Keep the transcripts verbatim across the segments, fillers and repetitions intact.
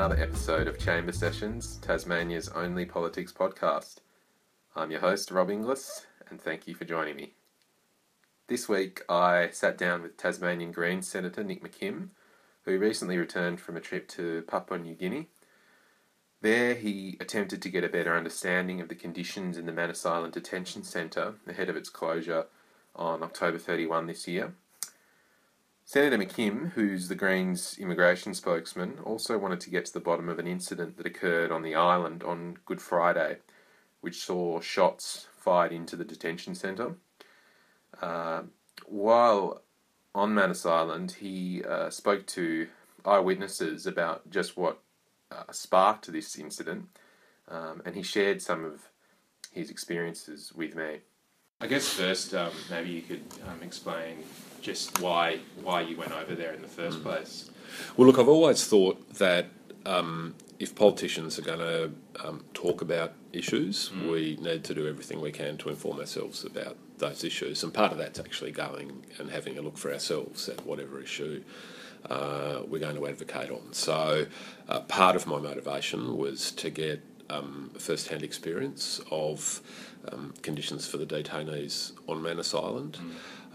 another episode of Chamber Sessions, Tasmania's only politics podcast. I'm your host, Rob Inglis, and thank you for joining me. This week I sat down with Tasmanian Greens Senator Nick McKim, who recently returned from a trip to Papua New Guinea. There he attempted to get a better understanding of the conditions in the Manus Island Detention Centre ahead of its closure on October thirty-first this year. Senator McKim, who's the Greens' immigration spokesman, also wanted to get to the bottom of an incident that occurred on the island on Good Friday, which saw shots fired into the detention centre. Uh, while on Manus Island, he uh, spoke to eyewitnesses about just what uh, sparked this incident, um, and he shared some of his experiences with me. I guess first, um, maybe you could um, explain just why why you went over there in the first place. Well, look, I've always thought that um, if politicians are going to um, talk about issues, mm. we need to do everything we can to inform ourselves about those issues. And part of that's actually going and having a look for ourselves at whatever issue uh, we're going to advocate on. So uh, part of my motivation was to get Um, first-hand experience of um, conditions for the detainees on Manus Island. Mm.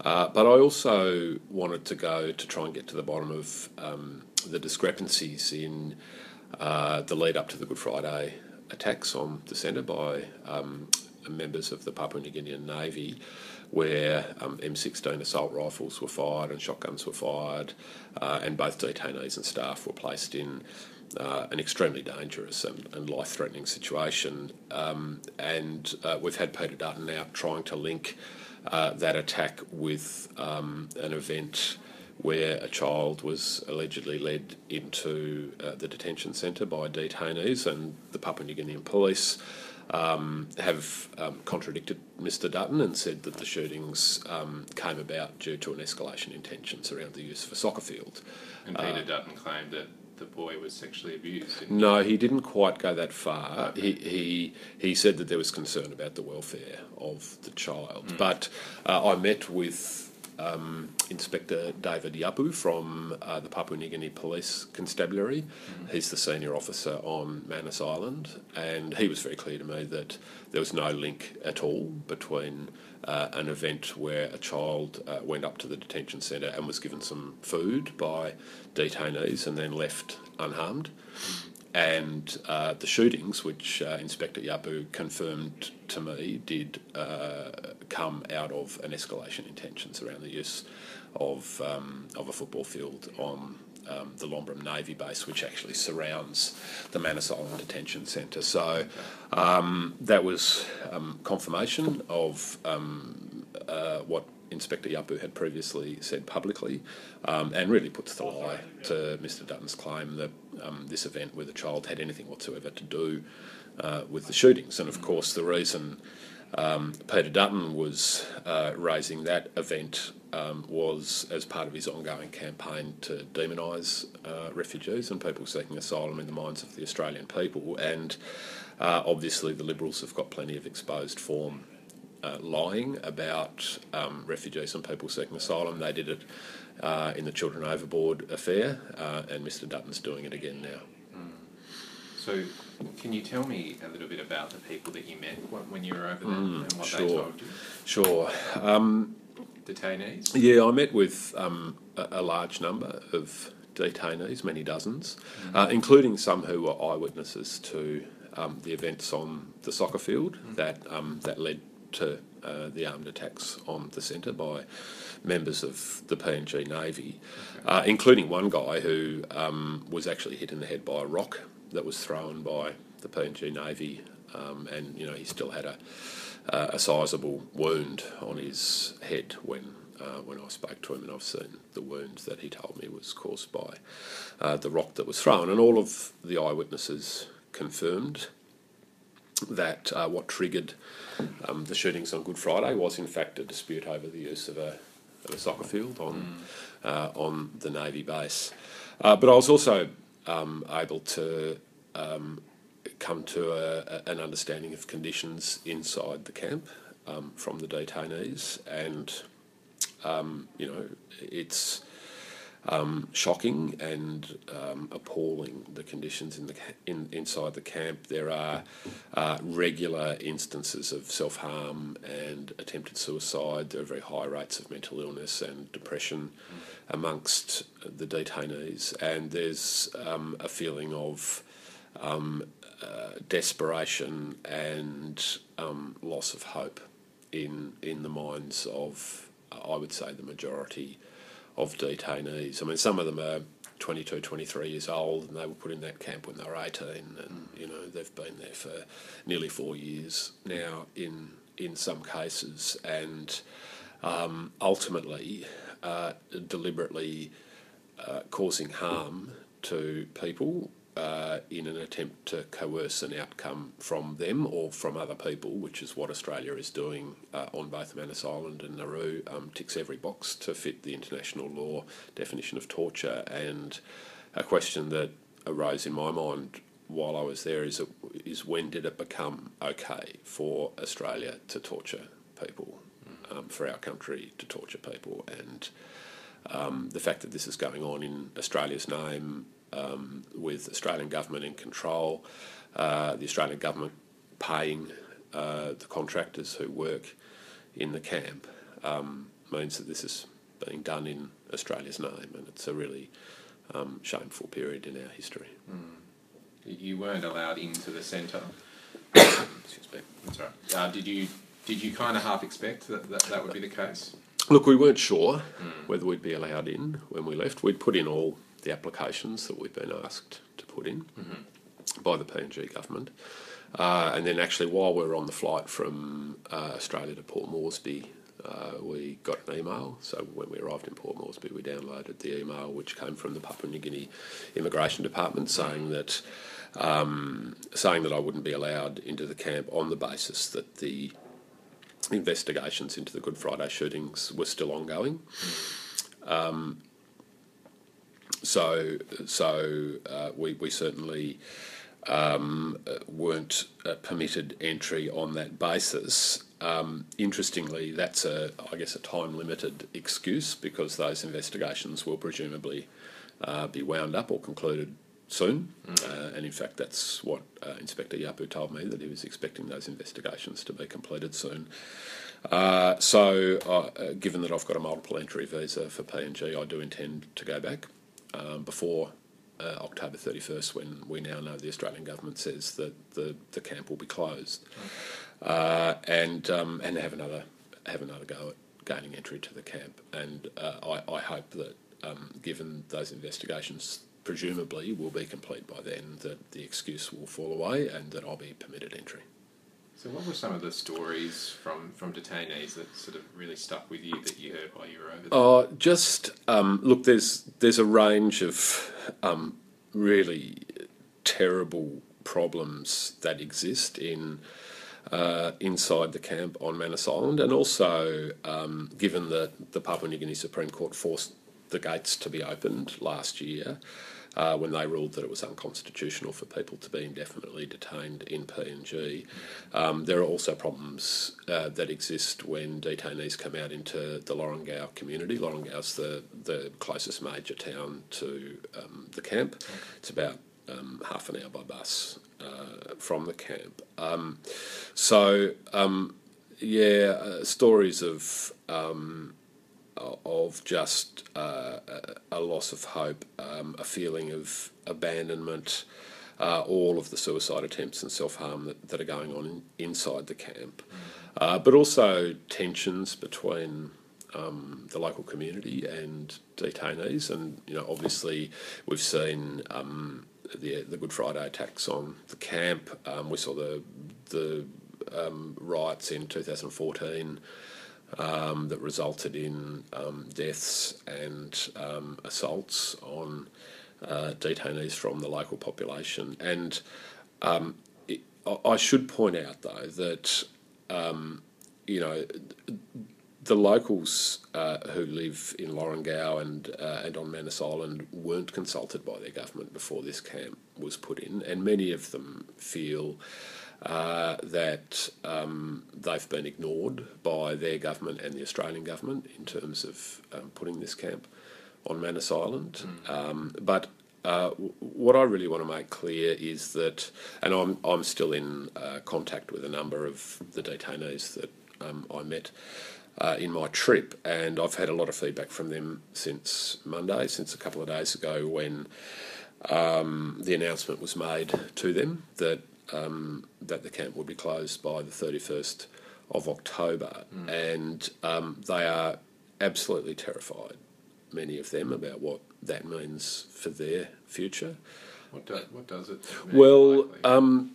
Uh, but I also wanted to go to try and get to the bottom of um, the discrepancies in uh, the lead-up to the Good Friday attacks on the centre by um, members of the Papua New Guinean Navy, where um, M sixteen assault rifles were fired and shotguns were fired, uh, and both detainees and staff were placed in Uh, an extremely dangerous and, and life-threatening situation. Um, and uh, we've had Peter Dutton out trying to link uh, that attack with um, an event where a child was allegedly led into uh, the detention centre by detainees, and the Papua New Guinean police um, have um, contradicted Mr Dutton and said that the shootings um, came about due to an escalation in tensions around the use of a soccer field. And Peter uh, Dutton claimed that the boy was sexually abused. No, he didn't quite go that far. Okay. He, he he said that there was concern about the welfare of the child. Mm. But uh, I met with um, Inspector David Yapu from uh, the Papua New Guinea Police Constabulary. Mm. He's the senior officer on Manus Island, and he was very clear to me that there was no link at all between Uh, an event where a child uh, went up to the detention centre and was given some food by detainees and then left unharmed, and uh, the shootings, which uh, Inspector Yapu confirmed to me did uh, come out of an escalation in tensions around the use of um, of a football field on um, the Lombrum Navy base, which actually surrounds the Manus Island Detention Centre. So um, that was um, confirmation of um, uh, what Inspector Yapu had previously said publicly, um, and really puts the lie to Mr Dutton's claim that um, this event with a child had anything whatsoever to do uh, with the shootings. And of course the reason um, Peter Dutton was uh, raising that event Um, was as part of his ongoing campaign to demonise uh, refugees and people seeking asylum in the minds of the Australian people. And uh, obviously the Liberals have got plenty of exposed form uh, lying about um, refugees and people seeking asylum. They did it uh, in the Children Overboard affair, uh, and Mr Dutton's doing it again now. Mm. So can you tell me a little bit about the people that you met when you were over there mm, and what sure, they told you? Sure. Um, Detainees? Yeah, I met with um, a, a large number of detainees, many dozens, mm-hmm. uh, including some who were eyewitnesses to um, the events on the soccer field mm-hmm. that um, that led to uh, the armed attacks on the centre by members of the P N G Navy, okay. uh, including one guy who um, was actually hit in the head by a rock that was thrown by the P N G Navy, um, and you know he still had a Uh, a sizable wound on his head when uh, when I spoke to him, and I've seen the wound that he told me was caused by uh, the rock that was thrown. And all of the eyewitnesses confirmed that uh, what triggered um, the shootings on Good Friday was in fact a dispute over the use of a, of a soccer field on mm. uh, on the Navy base. Uh, but I was also um, able to Um, come to a, an understanding of conditions inside the camp um, from the detainees, and um, you know it's um, shocking and um, appalling, the conditions in the in, inside the camp. There are uh, regular instances of self-harm and attempted suicide. There are very high rates of mental illness and depression amongst the detainees, and there's um, a feeling of um, uh, desperation and um, loss of hope in in the minds of, I would say, the majority of detainees. I mean, some of them are twenty-two, twenty-three years old, and they were put in that camp when they were eighteen, and, you know, they've been there for nearly four years now in in some cases, and um, ultimately uh, deliberately uh, causing harm to people uh, in an attempt to coerce an outcome from them or from other people, which is what Australia is doing uh, on both Manus Island and Nauru. Um, ticks every box to fit the international law definition of torture. And a question that arose in my mind while I was there is, is when did it become okay for Australia to torture people, mm. um, for our country to torture people? And um, the fact that this is going on in Australia's name, um, with Australian government in control, uh, the Australian government paying uh, the contractors who work in the camp, um, means that this is being done in Australia's name, and it's a really um, shameful period in our history. Mm. You weren't allowed into the centre. Excuse me. That's all right. Uh, did you did you kind of half expect that, that that would be the case? Look, we weren't sure mm. whether we'd be allowed in when we left. We'd put in all the applications that we'd been asked to put in mm-hmm. by the P N G government, uh, and then actually while we were on the flight from uh, Australia to Port Moresby, uh, we got an email. So when we arrived in Port Moresby, we downloaded the email which came from the Papua New Guinea Immigration Department saying that Um, saying that I wouldn't be allowed into the camp on the basis that the investigations into the Good Friday shootings were still ongoing. Um, so, so uh, we we certainly um, weren't uh, permitted entry on that basis. Um, interestingly, that's a I guess a time-limited excuse, because those investigations will presumably uh, be wound up or concluded soon, mm. uh, and in fact that's what uh, Inspector Yapu told me, that he was expecting those investigations to be completed soon. Uh, so, uh, given that I've got a multiple entry visa for P N G, I do intend to go back um, before uh, October thirty-first, when we now know the Australian government says that the, the camp will be closed, mm. uh, and um, and have another have another go at gaining entry to the camp. And uh, I I hope that um, given those investigations presumably will be complete by then, that the excuse will fall away and that I'll be permitted entry. So what were some of the stories from, from detainees that sort of really stuck with you that you heard while you were over there? Oh, just, um, look, there's there's a range of um, really terrible problems that exist in uh, inside the camp on Manus Island, and also um, given that the Papua New Guinea Supreme Court forced the gates to be opened last year, uh, when they ruled that it was unconstitutional for people to be indefinitely detained in P N G. Um, there are also problems uh, that exist when detainees come out into the Lorengau community. Lorengau's the, the closest major town to um, the camp. It's about um, half an hour by bus uh, from the camp. Um, so, um, yeah, uh, stories of... Um, of just uh, a loss of hope, um, a feeling of abandonment, uh, all of the suicide attempts and self-harm that, that are going on in, inside the camp, uh, but also tensions between um, the local community and detainees. And, you know, obviously we've seen um, the, the Good Friday attacks on the camp. Um, we saw the, the um, riots in two thousand fourteen, Um, that resulted in um, deaths and um, assaults on uh, detainees from the local population. And um, it, I should point out, though, that, um, you know, the locals uh, who live in Lorengau and, uh, and on Manus Island weren't consulted by their government before this camp was put in, and many of them feel Uh, that um, they've been ignored by their government and the Australian government in terms of um, putting this camp on Manus Island. Mm. Um, but uh, w- what I really want to make clear is that, and I'm I'm still in uh, contact with a number of the detainees that um, I met uh, in my trip, and I've had a lot of feedback from them since Monday, since a couple of days ago when um, the announcement was made to them that um, that the camp would be closed by the thirty-first of October, mm. and um, they are absolutely terrified, many of them, about what that means for their future. What, do, what does it mean? Well, um,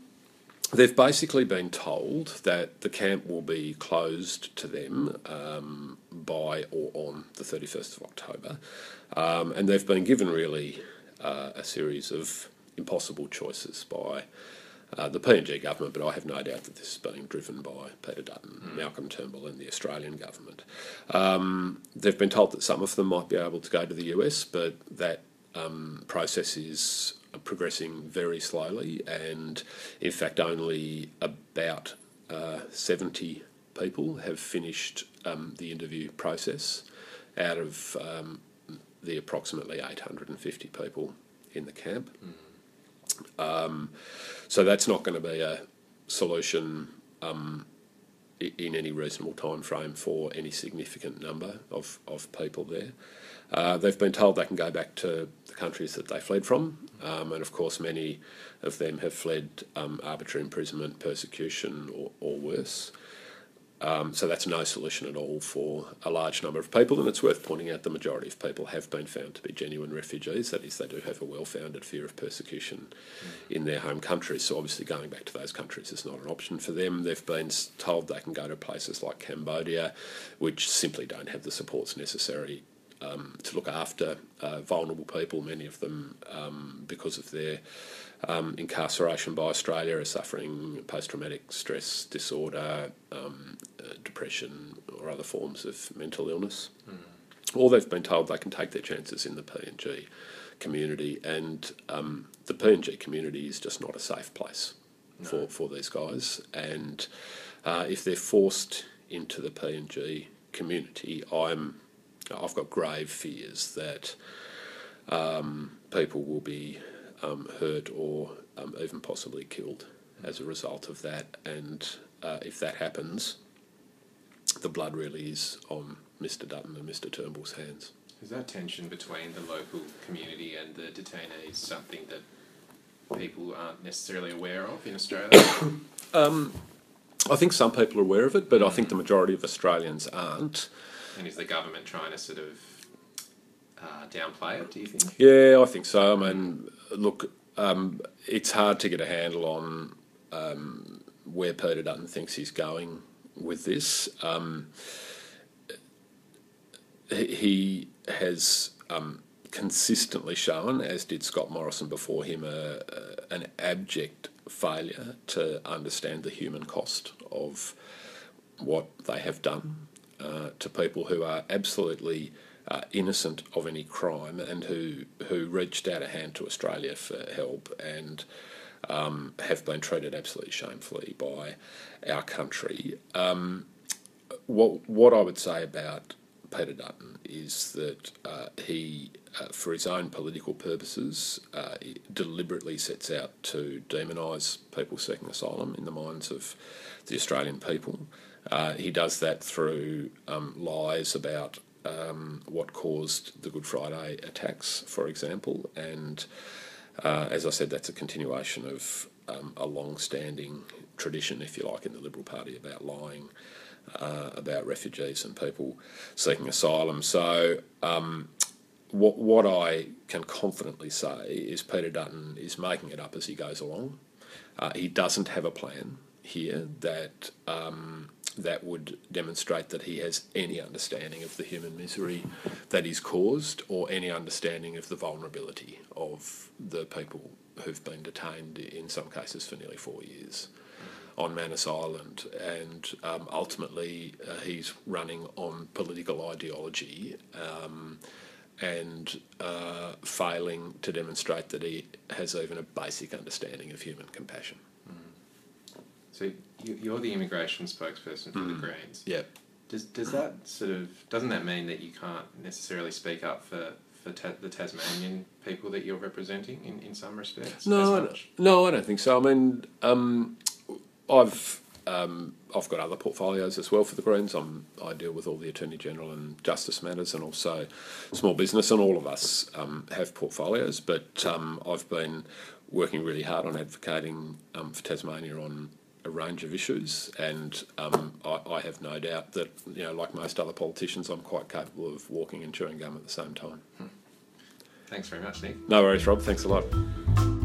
they've basically been told that the camp will be closed to them um, by or on the thirty-first of October, um, and they've been given really uh, a series of impossible choices by Uh, the P N G government, but I have no doubt that this is being driven by Peter Dutton, mm. Malcolm Turnbull and the Australian government. Um, they've been told that some of them might be able to go to the U S, but that um, process is progressing very slowly, and in fact only about uh, seventy people have finished um, the interview process out of um, the approximately eight hundred fifty people in the camp. Mm. Um, so that's not going to be a solution um, in any reasonable time frame for any significant number of, of people there. Uh, they've been told they can go back to the countries that they fled from, um, and of course many of them have fled um, arbitrary imprisonment, persecution or, or worse. Um, so that's no solution at all for a large number of people, and it's worth pointing out the majority of people have been found to be genuine refugees. That is, they do have a well-founded fear of persecution mm. in their home countries, so obviously going back to those countries is not an option for them. They've been told they can go to places like Cambodia, which simply don't have the supports necessary um, to look after uh, vulnerable people. Many of them, um, because of their Um, incarceration by Australia, are suffering post-traumatic stress disorder, um, uh, depression or other forms of mental illness. Mm. Or they've been told they can take their chances in the P N G community, and um, the P N G community is just not a safe place no. for, for these guys. And uh, if they're forced into the P N G community, I'm, I've got grave fears that um, people will be Um, hurt or um, even possibly killed as a result of that, and uh, if that happens, the blood really is on Mister Dutton and Mister Turnbull's hands. Is that tension between the local community and the detainees something that people aren't necessarily aware of in Australia? um, I think some people are aware of it, but I think the majority of Australians aren't. And is the government trying to sort of uh, downplay it, do you think? Yeah, I think so. I mean, Look, um, it's hard to get a handle on um, where Peter Dutton thinks he's going with this. Um, he has um, consistently shown, as did Scott Morrison before him, a, a, an abject failure to understand the human cost of what they have done uh, to people who are absolutely Uh, innocent of any crime, and who who reached out a hand to Australia for help, and um, have been treated absolutely shamefully by our country. Um, what what I would say about Peter Dutton is that uh, he, uh, for his own political purposes, uh, deliberately sets out to demonise people seeking asylum in the minds of the Australian people. Uh, he does that through um, lies about Um, what caused the Good Friday attacks, for example, and uh, as I said, that's a continuation of um, a long-standing tradition, if you like, in the Liberal Party about lying uh, about refugees and people seeking asylum. So um, what, what I can confidently say is Peter Dutton is making it up as he goes along. Uh, he doesn't have a plan here that Um, that would demonstrate that he has any understanding of the human misery that is caused, or any understanding of the vulnerability of the people who've been detained, in some cases for nearly four years, on Manus Island. And um, ultimately uh, he's running on political ideology um, and uh, failing to demonstrate that he has even a basic understanding of human compassion. So you're the immigration spokesperson for mm. the Greens. Yep. Does does that sort of doesn't that mean that you can't necessarily speak up for, for the ta the Tasmanian people that you're representing in, in some respects? No, I don't, no, I don't think so. I mean, um, I've um, I've got other portfolios as well for the Greens. I'm I deal with all the Attorney General and Justice matters, and also small business. And all of us um, have portfolios, but um, I've been working really hard on advocating um, for Tasmania on a range of issues, and um, I, I have no doubt that, you know, like most other politicians, I'm quite capable of walking and chewing gum at the same time. Thanks very much, Nick. No worries, Rob. Thanks a lot.